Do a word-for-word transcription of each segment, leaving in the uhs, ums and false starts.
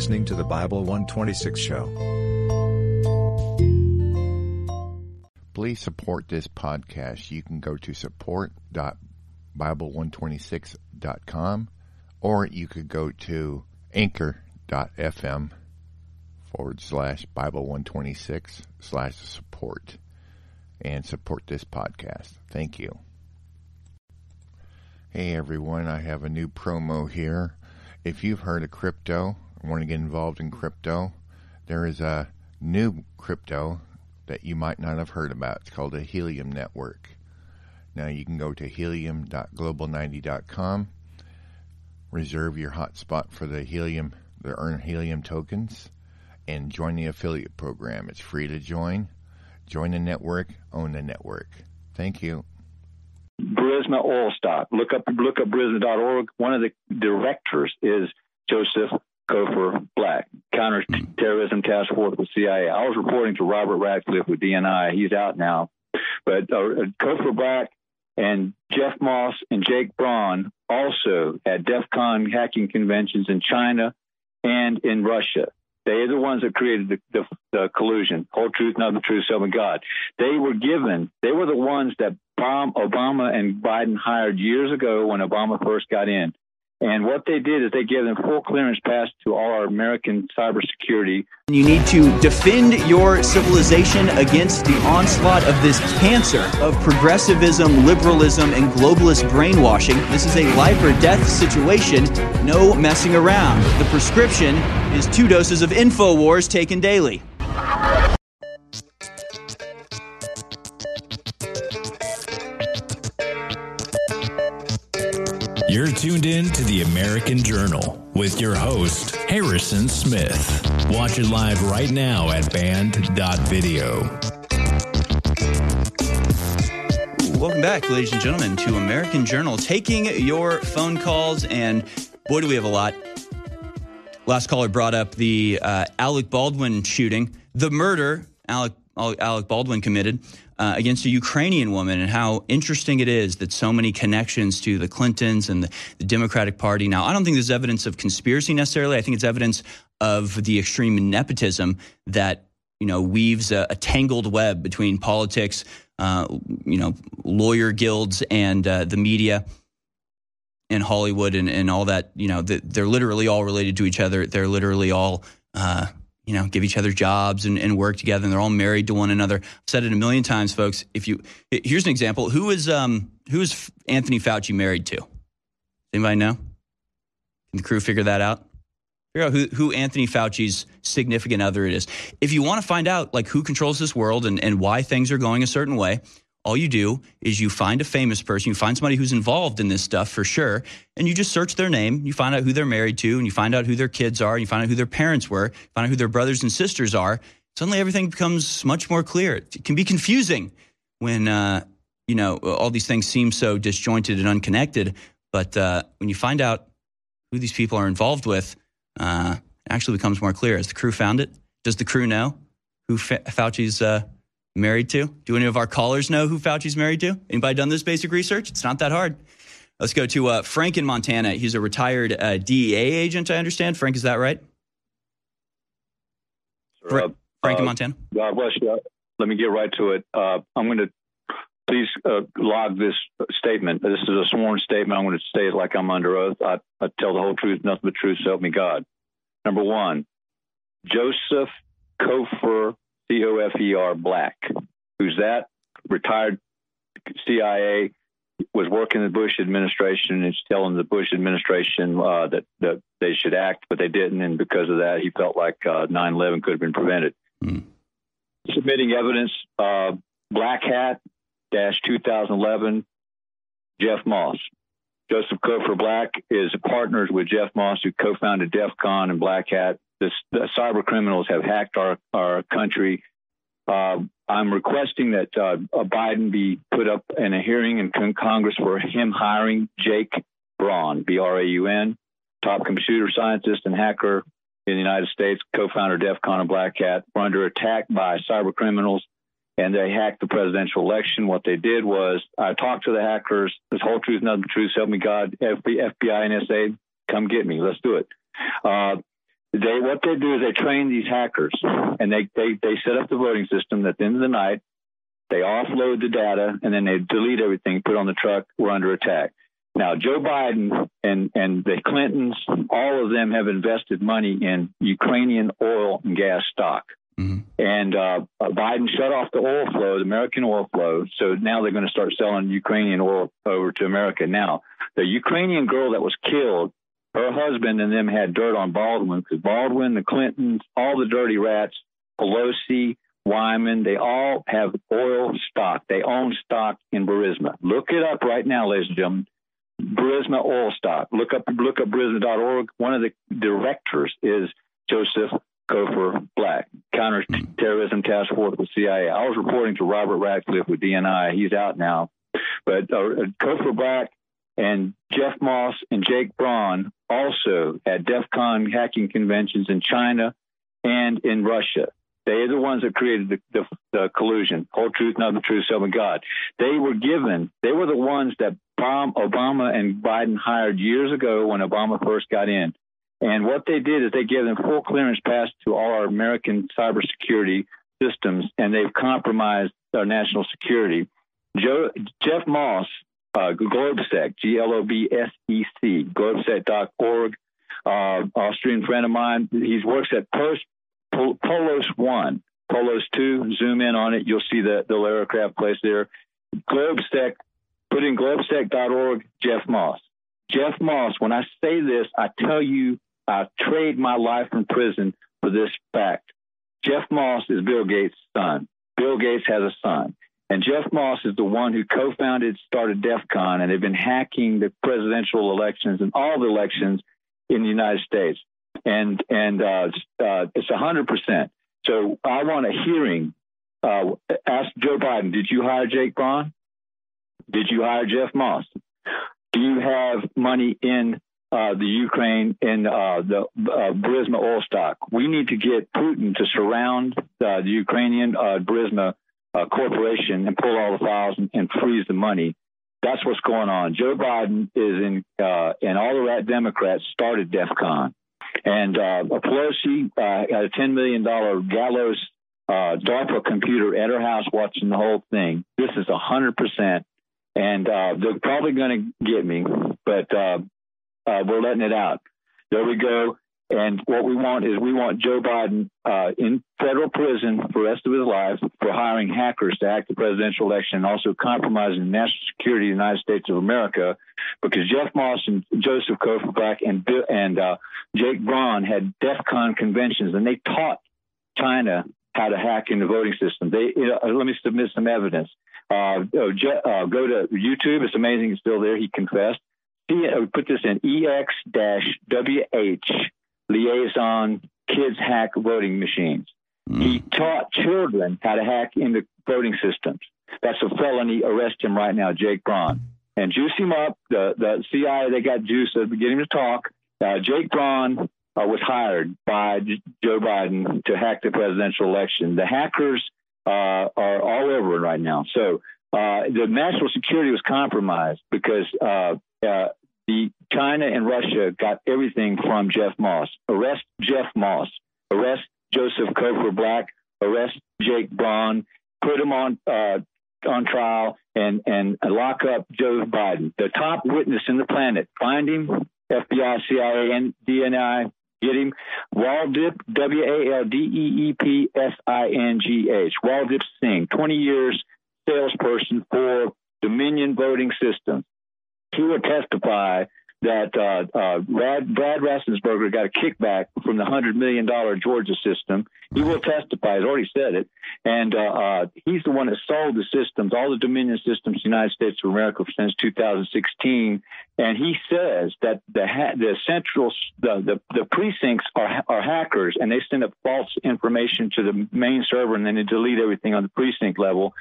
listening to the Bible One Twenty Six show. Please support this podcast. You can go to support dot bible one twenty six dot com or you could go to anchor dot f m forward slash Bible One Twenty Six slash support and support this podcast. Thank you. Hey everyone, I have a new promo here. If you've heard of crypto, want to get involved in crypto, there is a new crypto that you might not have heard about. It's called a Helium Network. Now you can go to helium dot global ninety dot com, reserve your hotspot for the Helium, the Earn Helium tokens, and join the affiliate program. It's free to join. Join the network, own the network. Thank you. Burisma oil stock. Look up, look up Burisma dot org. One of the directors is Joseph Cofer Black, Counterterrorism Task Force with C I A. I was reporting to Robert Ratcliffe with D N I. He's out now. But uh, Cofer Black and Jeff Moss and Jake Braun also at DEF CON hacking conventions in China and in Russia. They are the ones that created the, the, the collusion. Whole truth, nothing true, seven God. They were given, they were the ones that Obama and Biden hired years ago when Obama first got in. And what they did is they gave them full clearance pass to all our American cybersecurity. You need to defend your civilization against the onslaught of this cancer of progressivism, liberalism, and globalist brainwashing. This is a life or death situation. No messing around. The prescription is two doses of InfoWars taken daily. You're tuned in to The American Journal with your host, Harrison Smith. Watch it live right now at band dot video. Welcome back, ladies and gentlemen, to American Journal. Taking your phone calls, and boy, do we have a lot. Last caller brought up the uh, Alec Baldwin shooting, the murder Alec, Alec Baldwin committed. Uh, against a Ukrainian woman, and how interesting it is that so many connections to the Clintons and the, the Democratic Party. Now, I don't think there's evidence of conspiracy necessarily. I think it's evidence of the extreme nepotism that, you know, weaves a, a tangled web between politics, uh, you know, lawyer guilds and uh, the media and Hollywood and, and all that. You know, the, they're literally all related to each other. They're literally all uh you know, give each other jobs and, and work together, and they're all married to one another. I've said it a million times, folks. If you, here's an example. Who is um who is Anthony Fauci married to? Anybody know? Can the crew figure that out? Figure out who, who Anthony Fauci's significant other is. If you want to find out like who controls this world and, and why things are going a certain way, all you do is you find a famous person, you find somebody who's involved in this stuff for sure, and you just search their name, you find out who they're married to, and you find out who their kids are, and you find out who their parents were, you find out who their brothers and sisters are. Suddenly everything becomes much more clear. It can be confusing when, uh, you know, all these things seem so disjointed and unconnected, but uh, when you find out who these people are involved with, uh, it actually becomes more clear. Has the crew found it? Does the crew know who Fa- Fauci's... Uh, married to? Do any of our callers know who Fauci's married to? Anybody done this basic research? It's not that hard. Let's go to uh, Frank in Montana. He's a retired uh, D E A agent, I understand. Frank, is that right? Sir, Fra- uh, Frank in Montana. God bless you. Let me get right to it. Uh, I'm going to please uh, log this statement. This is a sworn statement. I'm going to say it like I'm under oath. I, I tell the whole truth, nothing but truth, so help me God. Number one, Joseph Cofer C O F E R Black, who's that? Retired C I A, was working in the Bush administration and telling the Bush administration uh, that, that they should act, but they didn't. And because of that, he felt like uh, nine eleven could have been prevented. Mm. Submitting evidence, uh, Black Hat dash two thousand eleven, Jeff Moss. Joseph Cofer Black is partners with Jeff Moss, who co-founded DEF CON and Black Hat. The, the cyber criminals have hacked our, our country. Uh, I'm requesting that uh, Biden be put up in a hearing in con- Congress for him hiring Jake Braun, B R A U N, top computer scientist and hacker in the United States, co-founder of DEF CON and Black Hat. We're under attack by cyber criminals, and they hacked the presidential election. What they did was I talked to the hackers. This whole truth, nothing but truth, help me God, F B I, N S A, come get me. Let's do it. Uh, They what they do is they train these hackers, and they, they, they set up the voting system. At the end of the night, they offload the data, and then they delete everything, put on the truck, we're under attack. Now, Joe Biden and, and the Clintons, all of them have invested money in Ukrainian oil and gas stock. Mm-hmm. And uh, Biden shut off the oil flow, the American oil flow. So now they're going to start selling Ukrainian oil over to America. Now, the Ukrainian girl that was killed, her husband and them had dirt on Baldwin, because Baldwin, the Clintons, all the dirty rats, Pelosi, Wyman, they all have oil stock. They own stock in Burisma. Look it up right now, ladies and gentlemen. Burisma oil stock. Look up, look up Burisma dot org. One of the directors is Joseph Cofer Black, Counterterrorism Task Force with C I A. I was reporting to Robert Ratcliffe with D N I. He's out now. But uh, Cofer Black and Jeff Moss and Jake Braun also at DEF CON hacking conventions in China and in Russia. They are the ones that created the, the, the collusion, whole truth, nothing truth, seven God. They were given, they were the ones that Obama and Biden hired years ago when Obama first got in. And what they did is they gave them full clearance pass to all our American cybersecurity systems, and they've compromised our national security. Joe, Jeff Moss, uh, GLOBSEC, G L O B S E C, globsec dot org, uh, Austrian friend of mine. He works at Post, Pol Polos one, Polos two. Zoom in on it. You'll see the, the aircraft place there. GLOBSEC, put in globsec dot org, Jeff Moss. Jeff Moss, when I say this, I tell you, I trade my life in prison for this fact. Jeff Moss is Bill Gates' son. Bill Gates has a son. And Jeff Moss is the one who co-founded, started DEF CON, and they've been hacking the presidential elections and all the elections in the United States. And and uh, uh, it's one hundred percent. So I want a hearing. Uh, ask Joe Biden, did you hire Jake Braun? Did you hire Jeff Moss? Do you have money in uh, the Ukraine and uh, the uh, Burisma oil stock? We need to get Putin to surround uh, the Ukrainian uh, Burisma uh, corporation and pull all the files and, and freeze the money. That's what's going on. Joe Biden is in, uh, and all the rat Democrats started DEF CON. And uh, Pelosi uh, had a ten million dollar Gallows uh, DARPA computer at her house watching the whole thing. This is one hundred percent. And uh, they're probably going to get me, but uh, uh, we're letting it out. There we go. And what we want is we want Joe Biden uh, in federal prison for the rest of his life for hiring hackers to hack the presidential election and also compromising the national security of the United States of America, because Jeff Moss and Joseph Cofer Black and, and uh, Jake Braun had DEF CON conventions, and they taught China how to hack in the voting system. They, you know, let me submit some evidence. Uh, uh, go to YouTube. It's amazing. It's still there. He confessed. He uh, put this in E X W H liaison kids hack voting machines. Mm. He taught children how to hack into voting systems. That's a felony. Arrest him right now, Jake Braun, and juice him up. The the C I A, they got juice. They're getting to talk. Uh, Jake Braun uh, was hired by Joe Biden to hack the presidential election. The hackers Uh, are all over it right now. So uh, the national security was compromised because uh, uh, the China and Russia got everything from Jeff Moss. Arrest Jeff Moss. Arrest Joseph Cofer Black. Arrest Jake Braun. Put him on uh, on trial and and lock up Joe Biden, the top witness in the planet. Find him. F B I, C I A, and D N I. Get him. Waldip, W A L D E E P S I N G H, Waldip Singh, twenty years salesperson for Dominion voting systems. He would testify that uh, uh, Brad, Brad Raffensperger got a kickback from the one hundred million dollar Georgia system. He will testify. He's already said it. And uh, uh, he's the one that sold the systems, all the Dominion systems to the United States of America since two thousand sixteen. And he says that the ha the central, the, the, the precincts are, are hackers, and they send up false information to the main server, and then they delete everything on the precinct level.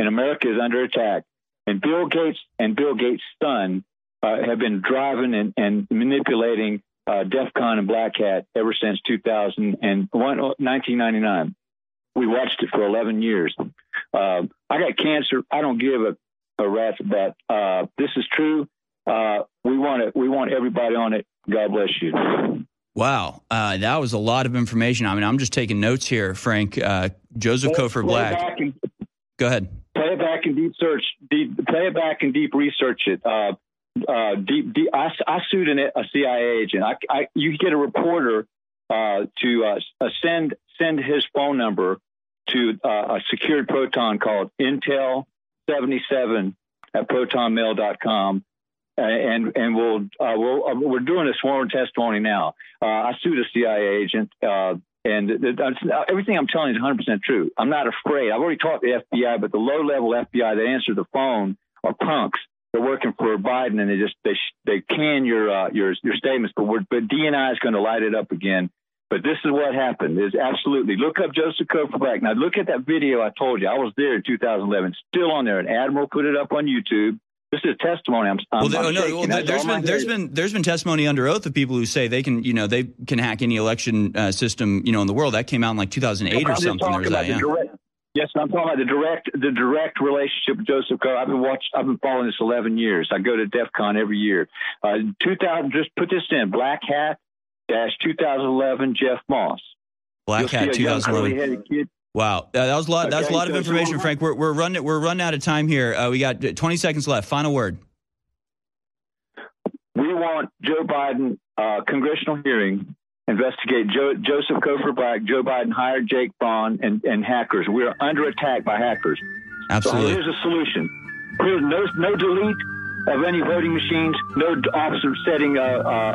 And America is under attack. And Bill Gates and Bill Gates' son Uh, have been driving and, and manipulating uh, DEF CON and Black Hat ever since two thousand one, nineteen ninety-nine. We watched it for eleven years. Uh, I got cancer. I don't give a, a rat's about. Uh, this is true. Uh, we want it. We want everybody on it. God bless you. Wow. Uh, that was a lot of information. I mean, I'm just taking notes here, Frank. Uh, Joseph Cofer Black. And, Go ahead. Play it back and deep search. Deep, play it back and deep research it. Uh, uh, deep, deep, I, I sued an, a C I A agent. I, I, you get a reporter uh, to uh, send send his phone number to uh, a secured proton called Intel seventy-seven at proton mail dot com. And and we'll uh, we'll uh, we're doing a sworn testimony now. Uh, I sued a C I A agent, uh, and it, it, everything I'm telling you is one hundred percent true. I'm not afraid. I've already talked to the F B I, but the low level F B I that answer the phone are punks. They're working for Biden, and they just they they can your uh, your your statements. But we're, but D N I is going to light it up again. But this is what happened. Is absolutely look up Joseph Cofer Black. Now look at that video I told you. I was there in two thousand eleven. Still on there. An admiral put it up on YouTube. This is testimony. I'm, I'm, well, I'm no, shaking. Well, there's been there's been there's been testimony under oath of people who say they can, you know, they can hack any election uh, system, you know, in the world. That came out in like two thousand eight no, or something. There's that, yeah. direct, yes, I'm talking about the direct the direct relationship with Joseph Cofer. I've been watched. I've been following this eleven years. I go to DEF CON every year. Uh, two thousand. Just put this in: Black Hat dash two thousand eleven. Jeff Moss. Black Hat two thousand eleven. Wow, that was a lot. That's a lot of information, Frank. We're we're running we're running out of time here. Uh, we got twenty seconds left. Final word. We want Joe Biden uh, congressional hearing. Investigate Joe, Joseph Cofer Black. Joe Biden hired Jake Braun and and hackers. We are under attack by hackers. Absolutely. So here's a solution. Here's no no delete of any voting machines. No officer setting a. Uh, uh,